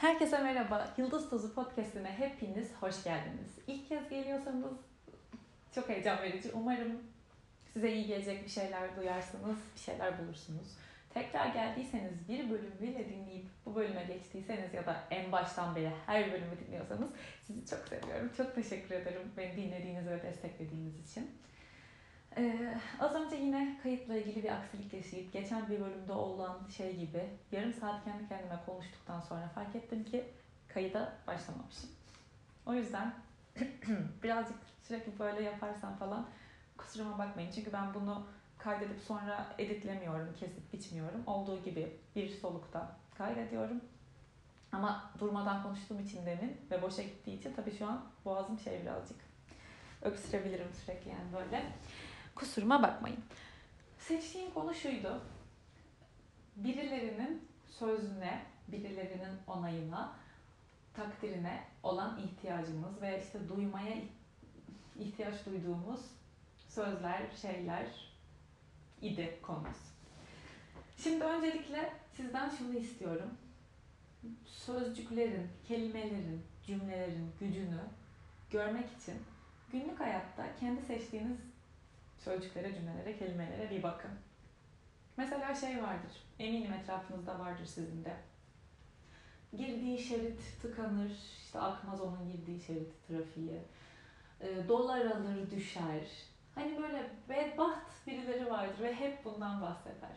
Herkese merhaba, Yıldız Tozu Podcast'ine hepiniz hoş geldiniz. İlk kez geliyorsanız çok heyecan verici. Umarım size iyi gelecek bir şeyler duyarsınız, bir şeyler bulursunuz. Tekrar geldiyseniz, bir bölüm bile dinleyip bu bölüme geçtiyseniz ya da en baştan beri her bölümü dinliyorsanız sizi çok seviyorum. Çok teşekkür ederim beni dinlediğiniz ve desteklediğiniz için. Az önce yine kayıtla ilgili bir aksilik yaşayıp geçen bir bölümde olan şey gibi yarım saat kendi kendime konuştuktan sonra fark ettim ki kayıda başlamamışım. O yüzden birazcık sürekli böyle yaparsam falan kusuruma bakmayın. Çünkü ben bunu kaydedip sonra editlemiyorum, kesip biçmiyorum. Olduğu gibi bir solukta kaydediyorum. Ama durmadan konuştuğum için demin ve boşa gittiği için tabii şu an boğazım birazcık öksürebilirim sürekli yani böyle. Kusuruma bakmayın. Seçtiğim konu şuydu. Birilerinin sözüne, birilerinin onayına, takdirine olan ihtiyacımız ve işte duymaya ihtiyaç duyduğumuz sözler, şeyler idi konumuz. Şimdi öncelikle sizden şunu istiyorum. Sözcüklerin, kelimelerin, cümlelerin gücünü görmek için günlük hayatta kendi seçtiğiniz sözcüklere, cümlelere, kelimelere bir bakın. Mesela şey vardır, eminim etrafınızda vardır sizin de. Girdiği şerit tıkanır, işte akmaz onun girdiği şerit trafiği. Dolar alır düşer. Hani böyle bedbaht birileri vardır ve hep bundan bahseder.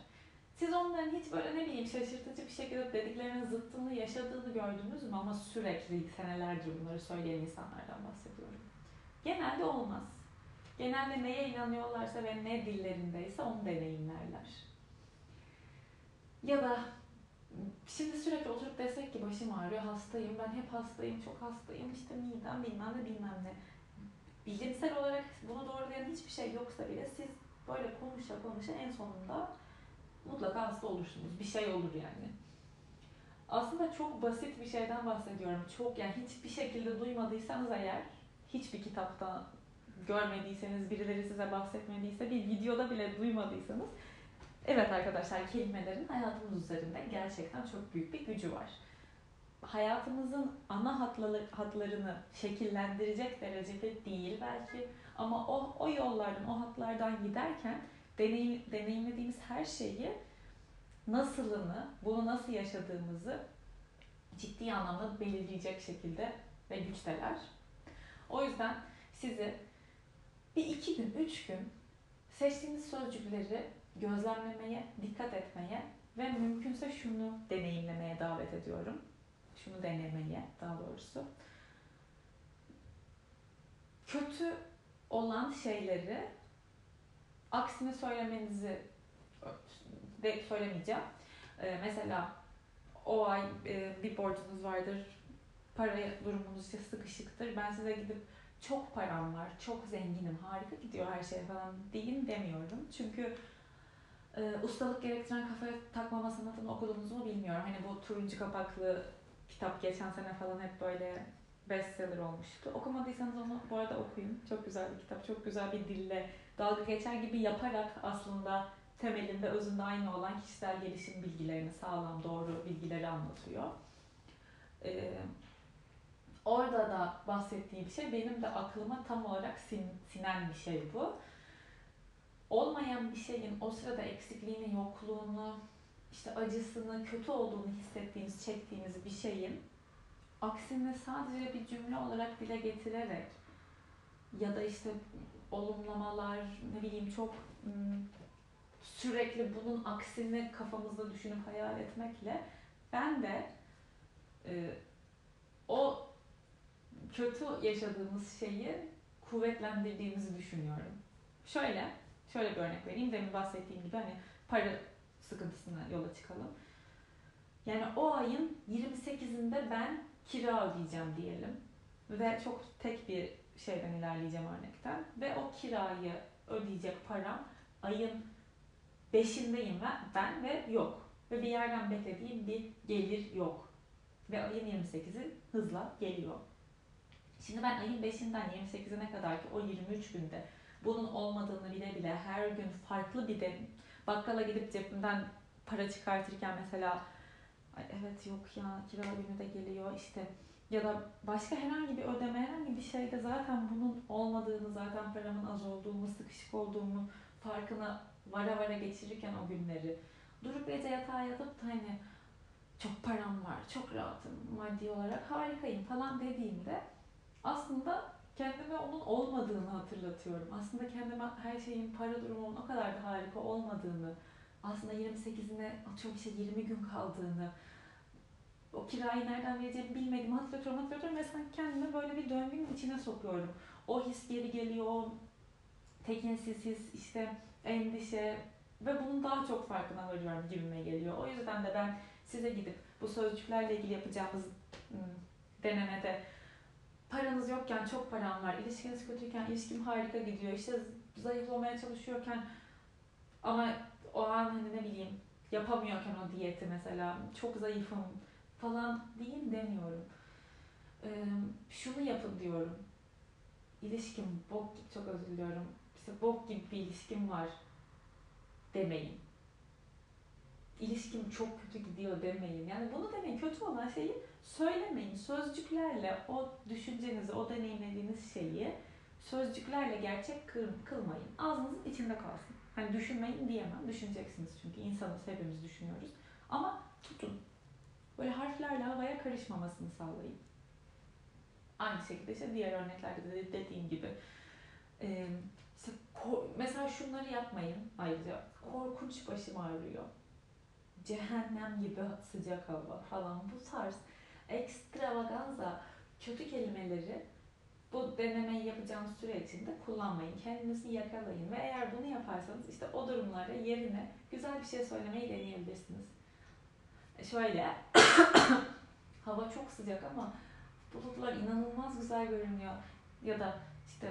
Siz onların hiç böyle ne bileyim şaşırtıcı bir şekilde dediklerinin zıttını yaşadığını gördünüz mü? Ama sürekli senelerdir bunları söyleyen insanlardan bahsediyorum. Genelde olmaz. Genelde neye inanıyorlarsa ve ne dillerindeyse onu deneyimlerler. Ya da şimdi sürekli oturup desek ki başım ağrıyor, hastayım, ben hep hastayım, çok hastayım, işte midem bilmem ne bilmem ne. Bilimsel olarak bunu doğrulayan hiçbir şey yoksa bile siz böyle konuşa konuşa en sonunda mutlaka hasta olursunuz. Bir şey olur yani. Aslında çok basit bir şeyden bahsediyorum. Çok yani hiçbir şekilde duymadıysanız eğer, hiçbir kitapta görmediyseniz, birileri size bahsetmediyse, bir videoda bile duymadıysanız, evet arkadaşlar, kelimelerin hayatımız üzerinde gerçekten çok büyük bir gücü var. Hayatımızın ana hatlarını şekillendirecek derecede değil belki, ama o yollardan, o hatlardan giderken deneyimlediğimiz her şeyi, nasılını, bunu nasıl yaşadığımızı ciddi anlamda belirleyecek şekilde ve güçteler. O yüzden sizi bir 2 gün, 3 gün seçtiğiniz sözcükleri gözlemlemeye, dikkat etmeye ve mümkünse şunu deneyimlemeye davet ediyorum. Şunu denemeye daha doğrusu. Kötü olan şeyleri aksini söylemenizi de söylemeyeceğim. Mesela o ay bir borcunuz vardır. Para durumunuz sıkışıktır. Ben size gidip çok param var, çok zenginim, harika gidiyor her şey falan deyin demiyorum. Çünkü ustalık gerektiren kafaya takmama sanatını okudunuz mu bilmiyorum. Hani bu turuncu kapaklı kitap geçen sene falan hep böyle bestseller olmuştu. Okumadıysanız onu bu arada okuyun. Çok güzel bir kitap, çok güzel bir dille dalga geçer gibi yaparak aslında temelinde, özünde aynı olan kişisel gelişim bilgilerini, sağlam, doğru bilgileri anlatıyor. Orada da bahsettiğim şey benim de aklıma tam olarak sinen bir şey bu. Olmayan bir şeyin o sırada eksikliğini, yokluğunu, işte acısını, kötü olduğunu hissettiğimiz, çektiğimiz bir şeyin aksine sadece bir cümle olarak dile getirerek ya da işte olumlamalar, ne bileyim çok sürekli bunun aksini kafamızda düşünüp hayal etmekle ben de o kötü yaşadığımız şeyi kuvvetlendirdiğimizi düşünüyorum. Şöyle bir örnek vereyim. Demin bahsettiğim gibi hani para sıkıntısına yola çıkalım. Yani o ayın 28'inde ben kira ödeyeceğim diyelim. Ve çok tek bir şeyden ilerleyeceğim örnekten. Ve o kirayı ödeyecek param ayın 5'indeyim ben ve yok. Ve bir yerden beklediğim bir gelir yok. Ve ayın 28'i hızla geliyor. Şimdi ben ayın 5'inden 28'ine kadar ki o 23 günde bunun olmadığını bile bile her gün farklı bir de bakkala gidip cebimden para çıkartırken mesela Ay evet yok ya kira günü de geliyor işte ya da başka herhangi bir ödeme, herhangi bir şeyde zaten bunun olmadığını, zaten paramın az olduğunu, sıkışık olduğumu farkına vara geçirirken o günleri durup gece yatağa yatıp da hani çok param var, çok rahatım, maddi olarak harikayım falan dediğimde aslında kendime onun olmadığını hatırlatıyorum. Aslında kendime her şeyin, para durumunun o kadar da harika olmadığını, aslında 28'ine atıyorum işte 20 gün kaldığını, o kirayı nereden vereceğimi bilmediğimi hatırlatıyorum ve sanki kendime böyle bir döngünün içine sokuyorum. O his geri geliyor, tekinsiz his, işte endişe ve bunun daha çok farkına varıyorum gibime geliyor. O yüzden de ben size gidip bu sözcüklerle ilgili yapacağımız denemede paranız yokken çok param var, ilişkiniz kötüyken ilişkim harika gidiyor, işte zayıflamaya çalışıyorken ama o an hani ne bileyim yapamıyorken o diyeti mesela çok zayıfım falan deyin demiyorum. Şunu yapın diyorum. İlişkim bok gibi, çok özür diliyorum. İşte bok gibi bir ilişkim var demeyin. İlişkim çok kötü gidiyor demeyin. Yani bunu demeyin. Kötü olan şeyi söylemeyin. Sözcüklerle o düşüncenizi, o deneyimlediğiniz şeyi sözcüklerle gerçek kılmayın. Ağzınızın içinde kalsın. Hani düşünmeyin diyemem. Düşüneceksiniz çünkü insanız, hepimiz düşünüyoruz. Ama tutun. Böyle harflerle havaya karışmamasını sağlayın. Aynı şekilde işte diğer örneklerde de dediğim gibi. Mesela şunları yapmayın ayrıca. Korkunç başım ağrıyor. Cehennem gibi sıcak hava falan, bu tarz ekstravaganza kötü kelimeleri bu denemeyi yapacağınız süre içinde kullanmayın. Kendinizi yakalayın ve eğer bunu yaparsanız işte o durumlarda yerine güzel bir şey söylemeyi deneyebilirsiniz. Şöyle, hava çok sıcak ama bulutlar inanılmaz güzel görünüyor ya da işte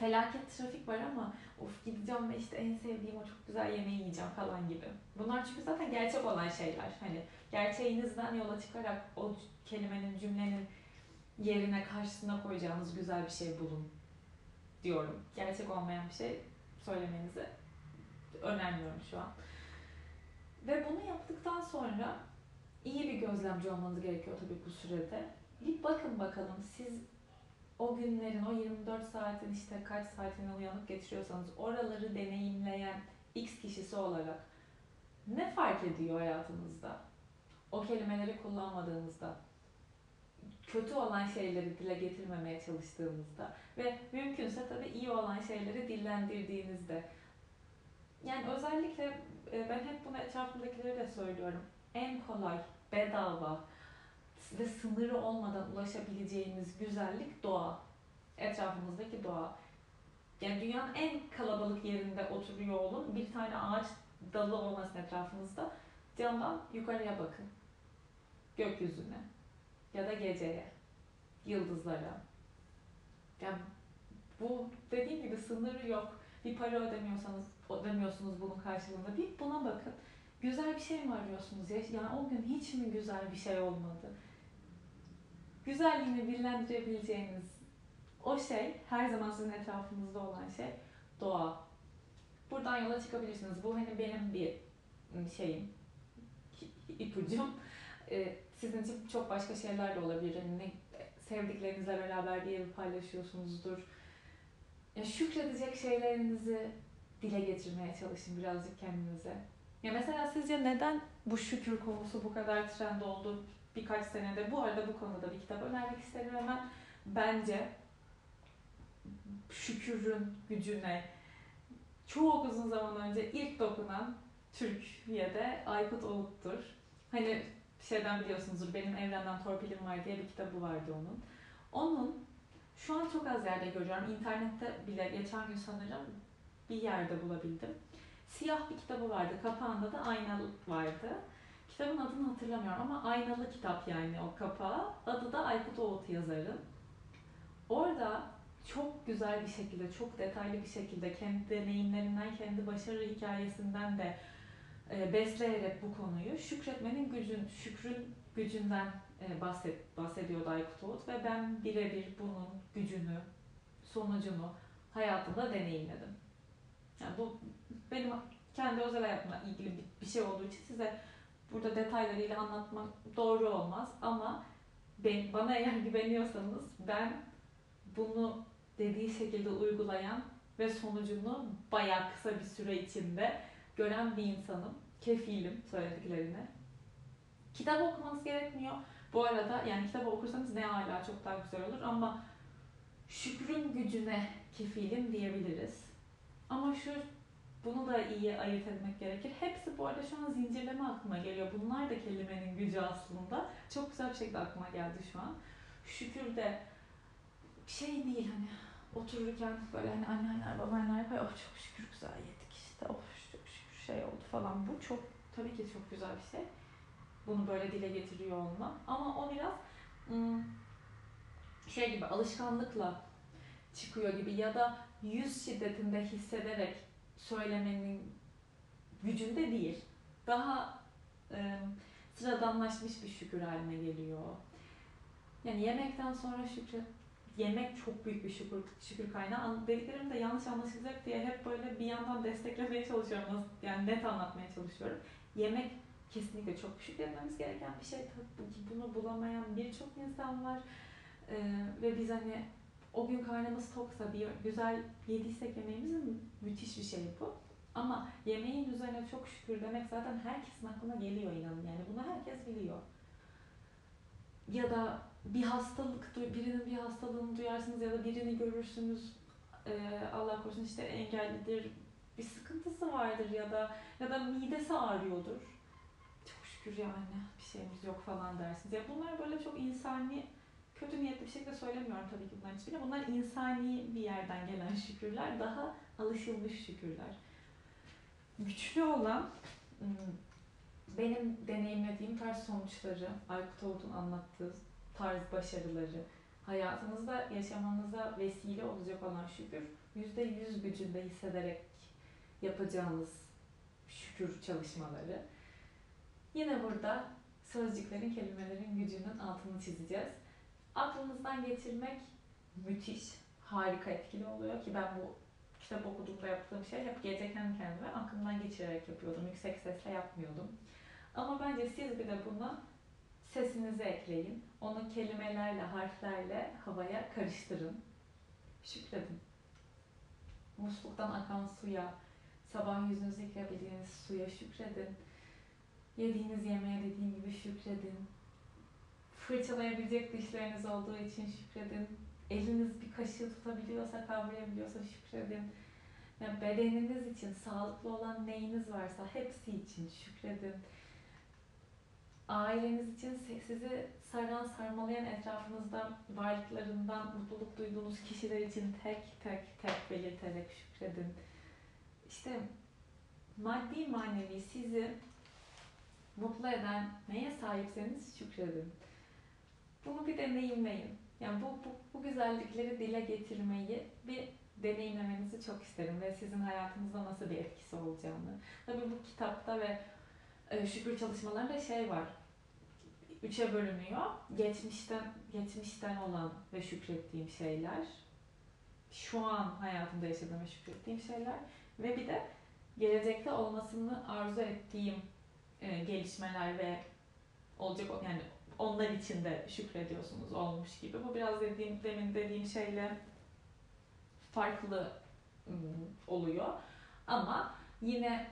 felaket trafik var ama of gideceğim ve işte en sevdiğim o çok güzel yemeği yiyeceğim falan gibi. Bunlar çünkü zaten gerçek olan şeyler. Hani gerçeğinizden yola çıkarak o kelimenin, cümlenin yerine, karşısına koyacağınız güzel bir şey bulun diyorum. Gerçek olmayan bir şey söylemenizi önermiyorum şu an. Ve bunu yaptıktan sonra iyi bir gözlemci olmanız gerekiyor tabii bu sürede. Bir bakın bakalım siz o günlerin, o 24 saatin işte kaç saatini uyanık geçiriyorsanız oraları deneyimleyen X kişisi olarak ne fark ediyor hayatınızda? O kelimeleri kullanmadığınızda, kötü olan şeyleri dile getirmemeye çalıştığınızda ve mümkünse tabii iyi olan şeyleri dillendirdiğinizde. Yani özellikle ben hep bunu etrafımdakilere de söylüyorum. En kolay, bedava, size sınırı olmadan ulaşabileceğiniz güzellik doğa. Etrafımızdaki doğa. Yani dünyanın en kalabalık yerinde oturuyor olun. Bir tane ağaç dalı olmasın etrafınızda. Camdan yukarıya bakın. Gökyüzüne. Ya da geceye. Yıldızlara. Yani bu dediğim gibi sınırı yok. Bir para ödemiyorsunuz bunun karşılığında. Bir buna bakın. Güzel bir şey mi arıyorsunuz? Yani o gün hiç mi güzel bir şey olmadı? Güzelliğini dillendirebileceğiniz o şey, her zaman sizin etrafınızda olan şey doğa. Buradan yola çıkabilirsiniz. Bu hani benim bir şeyim, ipucum. Sizin için çok başka şeyler de olabilir. Yani sevdiklerinizle beraber bir evi paylaşıyorsunuzdur. Ya şükredecek şeylerinizi dile getirmeye çalışın birazcık kendinize. Ya mesela sizce neden bu şükür konusu bu kadar trend oldu birkaç senede? Bu arada bu konuda bir kitap önermek isterim hemen. Bence şükürün gücüne çok uzun zaman önce ilk dokunan Türkiye'de Aykut Olut'tur. Hani şeyden biliyorsunuzdur, Benim Evrenden Torpilim Var diye bir kitabı vardı onun. Onun şu an çok az yerde görüyorum. İnternette bile geçen gün sanırım bir yerde bulabildim. Siyah bir kitabı vardı. Kapağında da aynalı vardı. Kitabın adını hatırlamıyorum ama aynalı kitap yani o kapağı. Adı da Aykut Oğut yazarın. Orada çok güzel bir şekilde, çok detaylı bir şekilde kendi deneyimlerinden, kendi başarı hikayesinden de besleyerek bu konuyu şükrün gücünden bahsediyordu Aykut Oğut ve ben birebir bunun gücünü, sonucunu hayatımda deneyimledim. Yani bu benim kendi özel hayatımla ilgili bir şey olduğu için size burada detaylarıyla anlatmak doğru olmaz ama bana eğer güveniyorsanız ben bunu dediği şekilde uygulayan ve sonucunu bayağı kısa bir süre içinde gören bir insanım. Kefilim söylediklerine. Kitap okumanız gerekmiyor. Bu arada yani kitabı okursanız ne âlâ, çok daha güzel olur ama şükrün gücüne kefilim diyebiliriz. Ama bunu da iyi ayırt etmek gerekir. Hepsi bu arada şu an zincirleme aklıma geliyor. Bunlar da kelimenin gücü aslında. Çok güzel bir şekilde aklıma geldi şu an. Şükür de şey değil, hani otururken böyle hani anneanneler babaanneler yapar, oh çok şükür güzel yedik işte, oh çok şükür şey oldu falan. Bu çok, tabii ki çok güzel bir şey. Bunu böyle dile getiriyor olma. Ama o biraz şey gibi, alışkanlıkla çıkıyor gibi ya da yüz şiddetinde hissederek söylemenin gücünde değil. Daha sıradanlaşmış bir şükür haline geliyor. Yani yemekten sonra yemek çok büyük bir şükür kaynağı. Dediklerim de yanlış anlaşılacak diye hep böyle bir yandan desteklemeye çalışıyorum. Yani net anlatmaya çalışıyorum. Yemek kesinlikle çok şükretmemiz gereken bir şey. Tabii ki bunu bulamayan birçok insan var. Ve biz hani o gün karnımız toksa, bir güzel yediysek yemeğimizin müthiş bir şey bu. Ama yemeğin üzerine çok şükür demek zaten herkesin aklına geliyor, inanın. Yani bunu herkes biliyor. Ya da birinin bir hastalığını duyarsınız ya da birini görürsünüz. Allah korusun işte engellidir, bir sıkıntısı vardır ya da midesi ağrıyordur. Çok şükür yani bir şeyimiz yok falan dersiniz. Ya bunlar böyle çok insani, kötü niyetli bir şekilde söylemiyorum tabii ki bunların hiçbirini. Bunlar insani bir yerden gelen şükürler, daha alışılmış şükürler. Güçlü olan, benim deneyimlediğim tarz sonuçları, Aykut Oğut'un anlattığı tarz başarıları, hayatınızda yaşamanıza vesile olacak olan şükür, %100 gücünde hissederek yapacağınız şükür çalışmaları. Yine burada sözcüklerin, kelimelerin gücünün altını çizeceğiz. Aklınızdan geçirmek müthiş, harika etkili oluyor ki ben bu kitap okuduğumda yaptığım şey hep gece kendi kendime aklımdan geçirerek yapıyordum. Yüksek sesle yapmıyordum. Ama bence siz bir de buna sesinizi ekleyin. Onu kelimelerle, harflerle havaya karıştırın. Şükredin. Musluktan akan suya, sabah yüzünüzü yıkayabildiğiniz suya şükredin. Yediğiniz yemeğe dediğim gibi şükredin. Fırçalayabilecek dişleriniz olduğu için şükredin. Eliniz bir kaşığı tutabiliyorsa, kavrayabiliyorsa şükredin. Yani bedeniniz için, sağlıklı olan neyiniz varsa hepsi için şükredin. Aileniz için, sizi saran, sarmalayan etrafınızda varlıklarından mutluluk duyduğunuz kişiler için tek tek belirterek şükredin. İşte maddi manevi sizi mutlu eden neye sahipseniz şükredin. Bunu bir deneyimleyin. Yani bu güzellikleri dile getirmeyi bir deneyimlemenizi çok isterim ve sizin hayatınızda nasıl bir etkisi olacağını. Tabii bu kitapta ve şükür çalışmalarında şey var. 3'e bölünüyor. Geçmişten olan ve şükrettiğim şeyler, şu an hayatımda yaşadığım ve şükrettiğim şeyler ve bir de gelecekte olmasını arzu ettiğim gelişmeler ve olacak, yani onlar için de şükrediyorsunuz olmuş gibi. Bu biraz demin dediğim şeyle farklı oluyor. Ama yine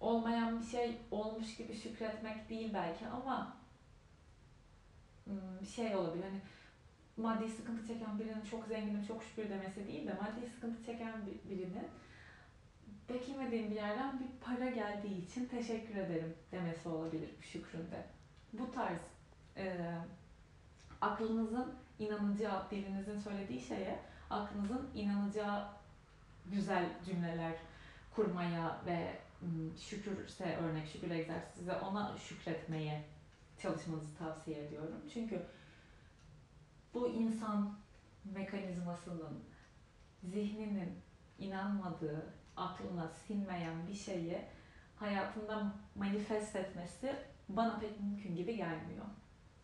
olmayan bir şey olmuş gibi şükretmek değil belki ama şey olabilir. Hani maddi sıkıntı çeken birinin çok zenginim, çok şükür demesi değil de maddi sıkıntı çeken birinin beklemediğim bir yerden bir para geldiği için teşekkür ederim demesi olabilir şükründe. Bu tarz aklınızın inanacağı, dilinizin söylediği şeye aklınızın inanacağı güzel cümleler kurmaya ve şükürse örnek şükür egzersizi, ona şükretmeye çalışmanızı tavsiye ediyorum. Çünkü bu insan mekanizmasının, zihninin inanmadığı, aklına sinmeyen bir şeyi hayatında manifest etmesi bana pek mümkün gibi gelmiyor.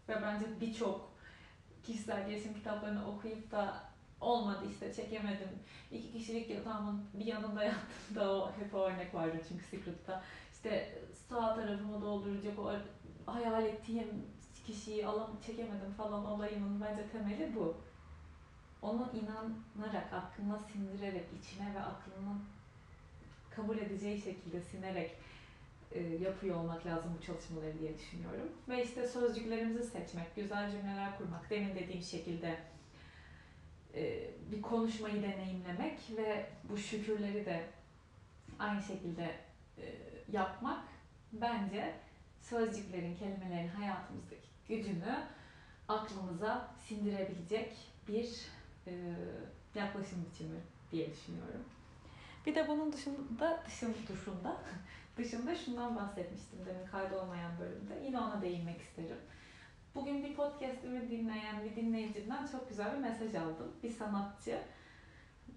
Ve bence birçok kişisel gelişim kitaplarını okuyup da olmadı işte çekemedim, 2 kişilik yatağımın bir yanında yattım da hep o örnek vardı çünkü Secret'ta işte sağ tarafıma dolduracak o hayal ettiğim kişiyi çekemedim falan olayının bence temeli bu. Ona inanarak, aklına sindirerek, içine ve aklına kabul edeceği şekilde sinerek yapıyor olmak lazım bu çalışmaları diye düşünüyorum. Ve işte sözcüklerimizi seçmek, güzel cümleler kurmak, demin dediğim şekilde bir konuşmayı deneyimlemek ve bu şükürleri de aynı şekilde yapmak bence sözcüklerin, kelimelerin hayatımızdaki gücünü aklımıza sindirebilecek bir yaklaşım biçimi diye düşünüyorum. Bir de bunun dışında şundan bahsetmiştim demin kaydolmayan bölümde. Yine ona değinmek isterim. Bugün bir podcast'imi dinleyen bir dinleyicimden çok güzel bir mesaj aldım. Bir sanatçı.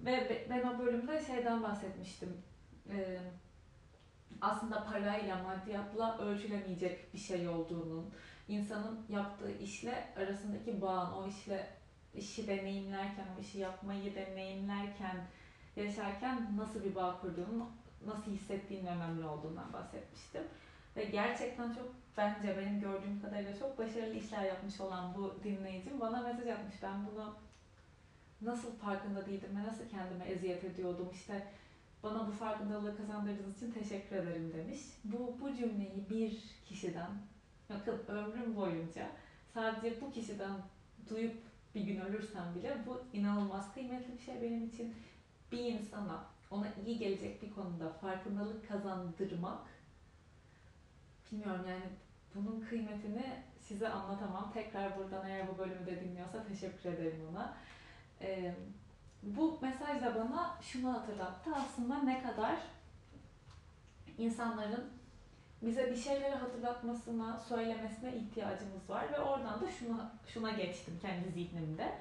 Ve ben o bölümde şeyden bahsetmiştim. Aslında parayla, maddiyatla ölçülemeyecek bir şey olduğunun, insanın yaptığı işle arasındaki bağın, o işi deneyimlerken, o işi yapmayı deneyimlerken, yaşarken nasıl bir bağ kurduğunun, nasıl hissettiğinin önemli olduğundan bahsetmiştim. Ve gerçekten çok, bence benim gördüğüm kadarıyla çok başarılı işler yapmış olan bu dinleyicim bana mesaj atmış. Ben bunu nasıl farkında değildim ve nasıl kendime eziyet ediyordum, işte bana bu farkındalığı kazandırdığınız için teşekkür ederim demiş. Bu cümleyi bir kişiden, bakın ömrüm boyunca sadece bu kişiden duyup bir gün ölürsem bile bu inanılmaz kıymetli bir şey benim için. Bir insana, ona iyi gelecek bir konuda farkındalık kazandırmak, bilmiyorum yani bunun kıymetini size anlatamam. Tekrar buradan eğer bu bölümü de dinliyorsa teşekkür ederim ona. Bu mesaj da bana şunu hatırlattı. Aslında ne kadar insanların bize bir şeyleri hatırlatmasına, söylemesine ihtiyacımız var ve oradan da şuna geçtim kendi zihnimde.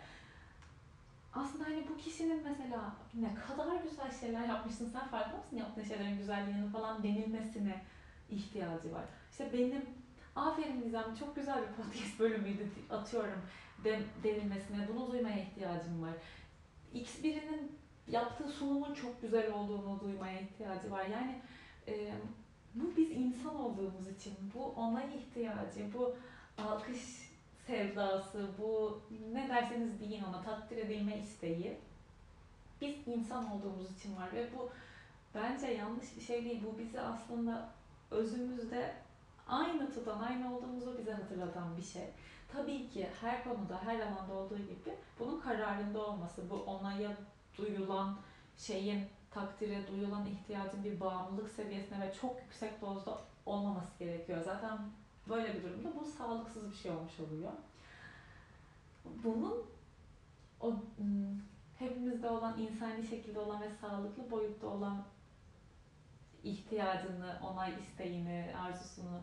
Aslında hani bu kişinin mesela ne kadar güzel şeyler yapmışsın, sen farkında mısın yaptığın şeylerin güzelliğinin falan denilmesine ihtiyacı var. İşte benim aferin Gizem çok güzel bir podcast bölümüydü atıyorum denilmesine, bunu duymaya ihtiyacım var. X birinin yaptığı sunumun çok güzel olduğunu duymaya ihtiyacı var. Yani bu biz insan olduğumuz için bu onay ihtiyacı, bu alkış sevdası, bu ne derseniz deyin ona takdir edilme isteği biz insan olduğumuz için var ve bu bence yanlış bir şey değil. Bu bizi aslında özümüzde aynı tutan, aynı olduğumuzu bize hatırlatan bir şey. Tabii ki her konuda, her alanda olduğu gibi bunun kararında olması, bu onaya duyulan şeyin, takdire duyulan ihtiyacın bir bağımlılık seviyesine ve çok yüksek dozda olmaması gerekiyor. Zaten böyle bir durumda bu sağlıksız bir şey olmuş oluyor. Bunun o hepimizde olan, insani şekilde olan ve sağlıklı boyutta olan ihtiyacını, onay isteğini, arzusunu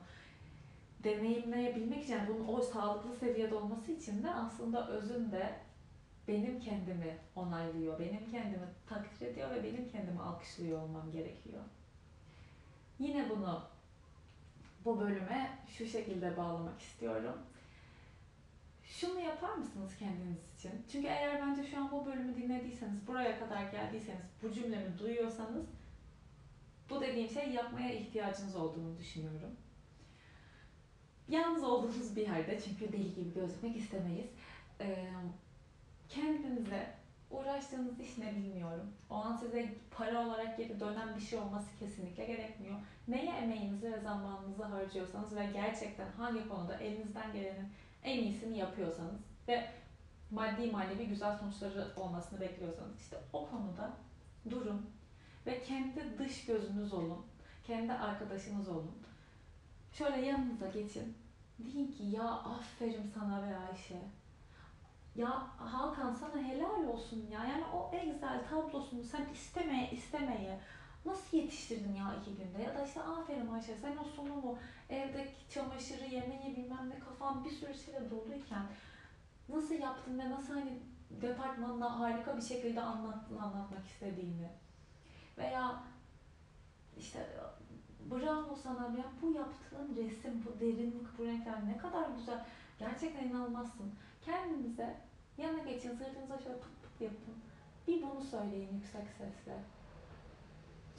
deneyimleyebilmek için, yani bunun o sağlıklı seviyede olması için de aslında özünde benim kendimi onaylıyor, benim kendimi takdir ediyor ve benim kendimi alkışlıyor olmam gerekiyor. Yine bunu bu bölüme şu şekilde bağlamak istiyorum. Şunu yapar mısınız kendiniz için? Çünkü eğer bence şu an bu bölümü dinlediyseniz, buraya kadar geldiyseniz, bu cümlemi duyuyorsanız bu dediğim şey yapmaya ihtiyacınız olduğunu düşünüyorum. Yalnız olduğunuz bir yerde, çünkü deli gibi gözükmek istemeyiz. Kendinize uğraştığınız iş ne bilmiyorum. O an size para olarak geri dönen bir şey olması kesinlikle gerekmiyor. Neye emeğinizi ve zamanınızı harcıyorsanız ve gerçekten hangi konuda elinizden gelenin en iyisini yapıyorsanız ve maddi manevi güzel sonuçları olmasını bekliyorsanız işte o konuda durun ve kendi dış gözünüz olun, kendi arkadaşınız olun. Şöyle yanınıza geçin, deyin ki ya aferin sana be Ayşe. Ya Hakan sana helal olsun ya. Yani o Excel tablosunu sen istemeye nasıl yetiştirdin ya 2 günde? Ya da işte aferin Ayşe sen o sunumu, evdeki çamaşırı, yemeği bilmem ne, kafan bir sürü şeyle doluyken nasıl yaptın ve nasıl hani departmanına harika bir şekilde anlattın anlatmak istediğini. Veya işte bravo sana ya, bu yaptığın resim, bu derinlik, bu renkler ne kadar güzel. Gerçekten inanılmazsın. Kendinize yana geçin, sırtınıza şöyle pıt pıt yapın. Bir bunu söyleyin yüksek sesle.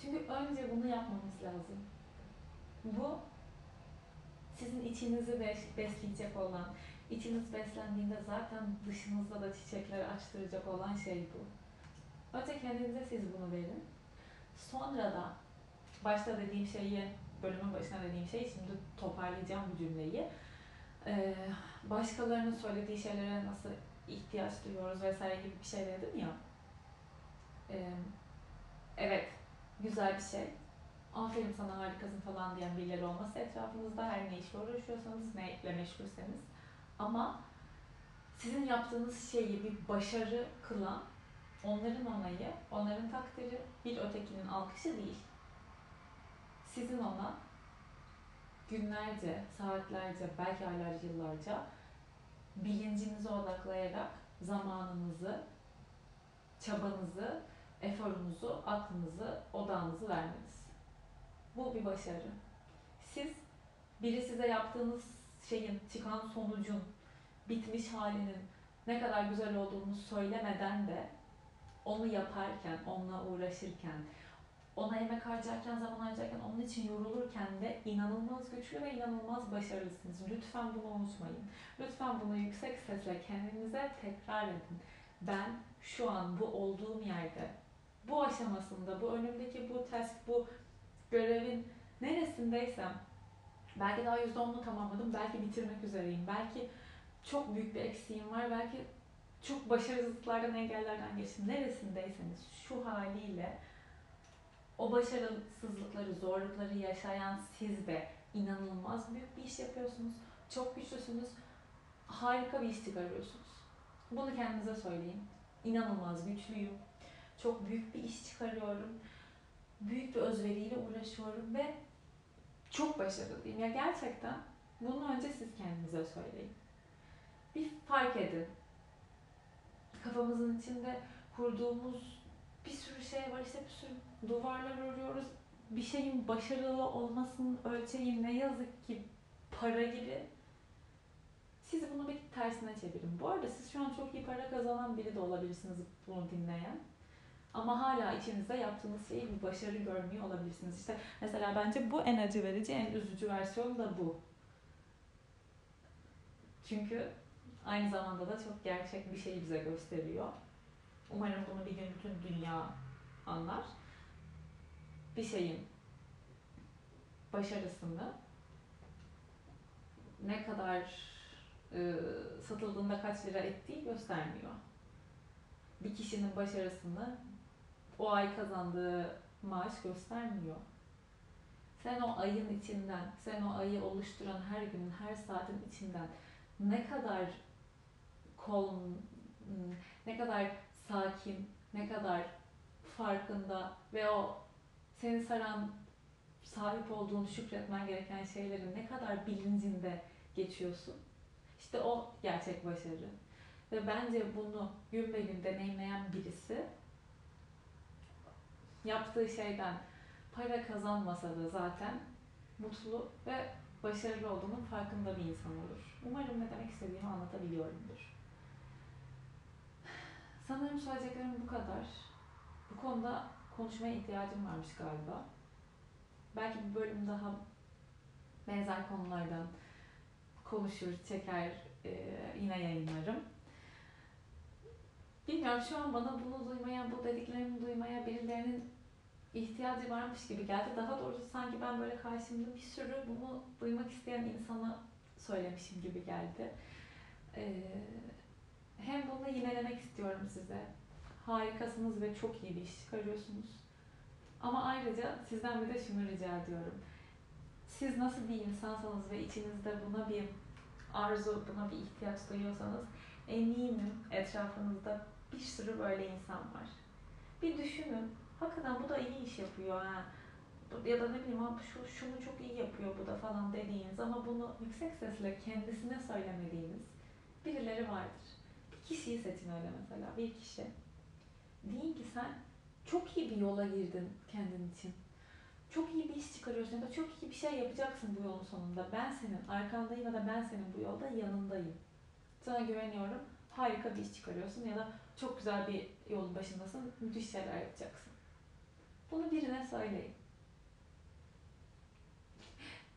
Çünkü önce bunu yapmamız lazım. Bu sizin içinizi besleyecek olan, içiniz beslendiğinde zaten dışınızda da çiçekleri açtıracak olan şey bu. Önce kendinize siz bunu verin. Sonra da başta dediğim şeyi, bölümün başına dediğim şeyi şimdi toparlayacağım bu cümleyi. Başkalarının söylediği şeylere nasıl ihtiyaç duyuyoruz vesaire gibi bir şey dedim ya. Evet, güzel bir şey. Aferin sana, harikasın falan diyen birileri olması etrafınızda, her ne işle uğraşıyorsanız, neyle meşgulseniz. Ama sizin yaptığınız şeyi bir başarı kılan onların onayı, onların takdiri, bir ötekinin alkışı değil. Sizin ona günlerce, saatlerce, belki aylarca, yıllarca bilincinize odaklayarak zamanınızı, çabanızı, eforunuzu, aklınızı, odağınızı vermeniz. Bu bir başarı. Siz, biri size yaptığınız şeyin, çıkan sonucun, bitmiş halinin ne kadar güzel olduğunu söylemeden de onu yaparken, onunla uğraşırken, ona emek harcarken, zaman harcarken, onun için yorulurken de inanılmaz güçlü ve inanılmaz başarılısınız. Lütfen bunu unutmayın. Lütfen bunu yüksek sesle kendinize tekrar edin. Ben şu an bu olduğum yerde, bu aşamasında, bu önümdeki bu task, bu görevin neresindeysem, belki daha %10'unu tamamladım, belki bitirmek üzereyim, belki çok büyük bir eksiğim var, belki çok başarısızlıklardan, engellerden geçtim. Neresindeyseniz şu haliyle o başarısızlıkları, zorlukları yaşayan siz de inanılmaz büyük bir iş yapıyorsunuz. Çok güçlüsünüz, harika bir iş çıkarıyorsunuz. Bunu kendinize söyleyin. İnanılmaz güçlüyüm. Çok büyük bir iş çıkarıyorum. Büyük bir özveriyle uğraşıyorum ve çok başarılıyım. Ya gerçekten bunu önce siz kendinize söyleyin. Bir fark edin. Kafamızın içinde kurduğumuz bir sürü şey var. İşte bir sürü duvarlar örüyoruz. Bir şeyin başarılı olmasının ölçeği ne yazık ki para gibi. Siz bunu bir tersine çevirin. Bu arada siz şu an çok iyi para kazanan biri de olabilirsiniz bunu dinleyen. Ama hala içinizde yaptığınız şeyi bir başarı görmüyor olabilirsiniz. İşte mesela bence bu en acı verici, en üzücü versiyon da bu. Çünkü aynı zamanda da çok gerçek bir şey bize gösteriyor. Umarım bunu bir gün bütün dünya anlar. Bir şeyin başarısını ne kadar satıldığında kaç lira ettiği göstermiyor. Bir kişinin başarısını o ay kazandığı maaş göstermiyor. Sen o ayın içinden, sen o ayı oluşturan her günün, her saatin içinden ne kadar sakin, ne kadar farkında ve o seni saran, sahip olduğun, şükretmen gereken şeylerin ne kadar bilincinde geçiyorsun. İşte o gerçek başarı. Ve bence bunu gün be gün deneyimleyen birisi yaptığı şeyden para kazanmasa da zaten mutlu ve başarılı olduğunun farkında bir insan olur. Umarım ne demek istediğimi anlatabiliyorumdur. Sanırım söyleyeceklerim bu kadar. Bu konuda konuşmaya ihtiyacım varmış galiba. Belki bir bölüm daha benzer konulardan konuşur, çeker, yine yayınlarım. Bilmiyorum, şu an bana bunu duymaya, bu dediklerimi duymaya birilerinin ihtiyacı varmış gibi geldi. Daha doğrusu sanki ben böyle karşımda bir sürü bunu duymak isteyen insana söylemişim gibi geldi. Hem bunu yinelemek istiyorum size. Harikasınız ve çok iyi bir iş çıkarıyorsunuz. Ama ayrıca sizden bir de şunu rica ediyorum. Siz nasıl bir insansanız ve içinizde buna bir arzu, buna bir ihtiyaç duyuyorsanız eminim etrafınızda bir sürü böyle insan var. Bir düşünün, hakikaten bu da iyi iş yapıyor ha. Ya da ne bileyim abi şunu çok iyi yapıyor bu da falan dediğiniz ama bunu yüksek sesle kendisine söylemediğiniz birileri vardır. Bir kişiyi seçin öyle mesela, bir kişi. Deyin ki sen çok iyi bir yola girdin kendin için. Çok iyi bir iş çıkarıyorsun ya da çok iyi bir şey yapacaksın bu yolun sonunda. Ben senin arkandayım ya da ben senin bu yolda yanındayım. Sana güveniyorum, harika bir iş çıkarıyorsun ya da çok güzel bir yolun başındasın, müthiş şeyler yapacaksın. Bunu birine söyleyin.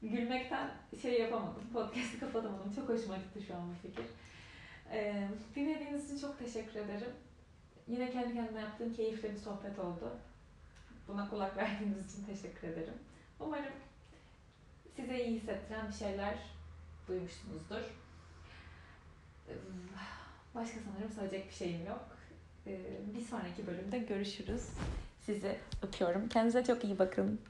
Gülmekten şey yapamadım, podcast'ı kapatamadım. Çok hoşuma gitti şu an bu fikir. Dinlediğiniz için çok teşekkür ederim. Yine kendi kendime yaptığım keyifli bir sohbet oldu. Buna kulak verdiğiniz için teşekkür ederim. Umarım size iyi hissettiren bir şeyler duymuşsunuzdur. Başka sanırım söyleyecek bir şeyim yok. Bir sonraki bölümde görüşürüz. Sizi öpüyorum. Kendinize çok iyi bakın.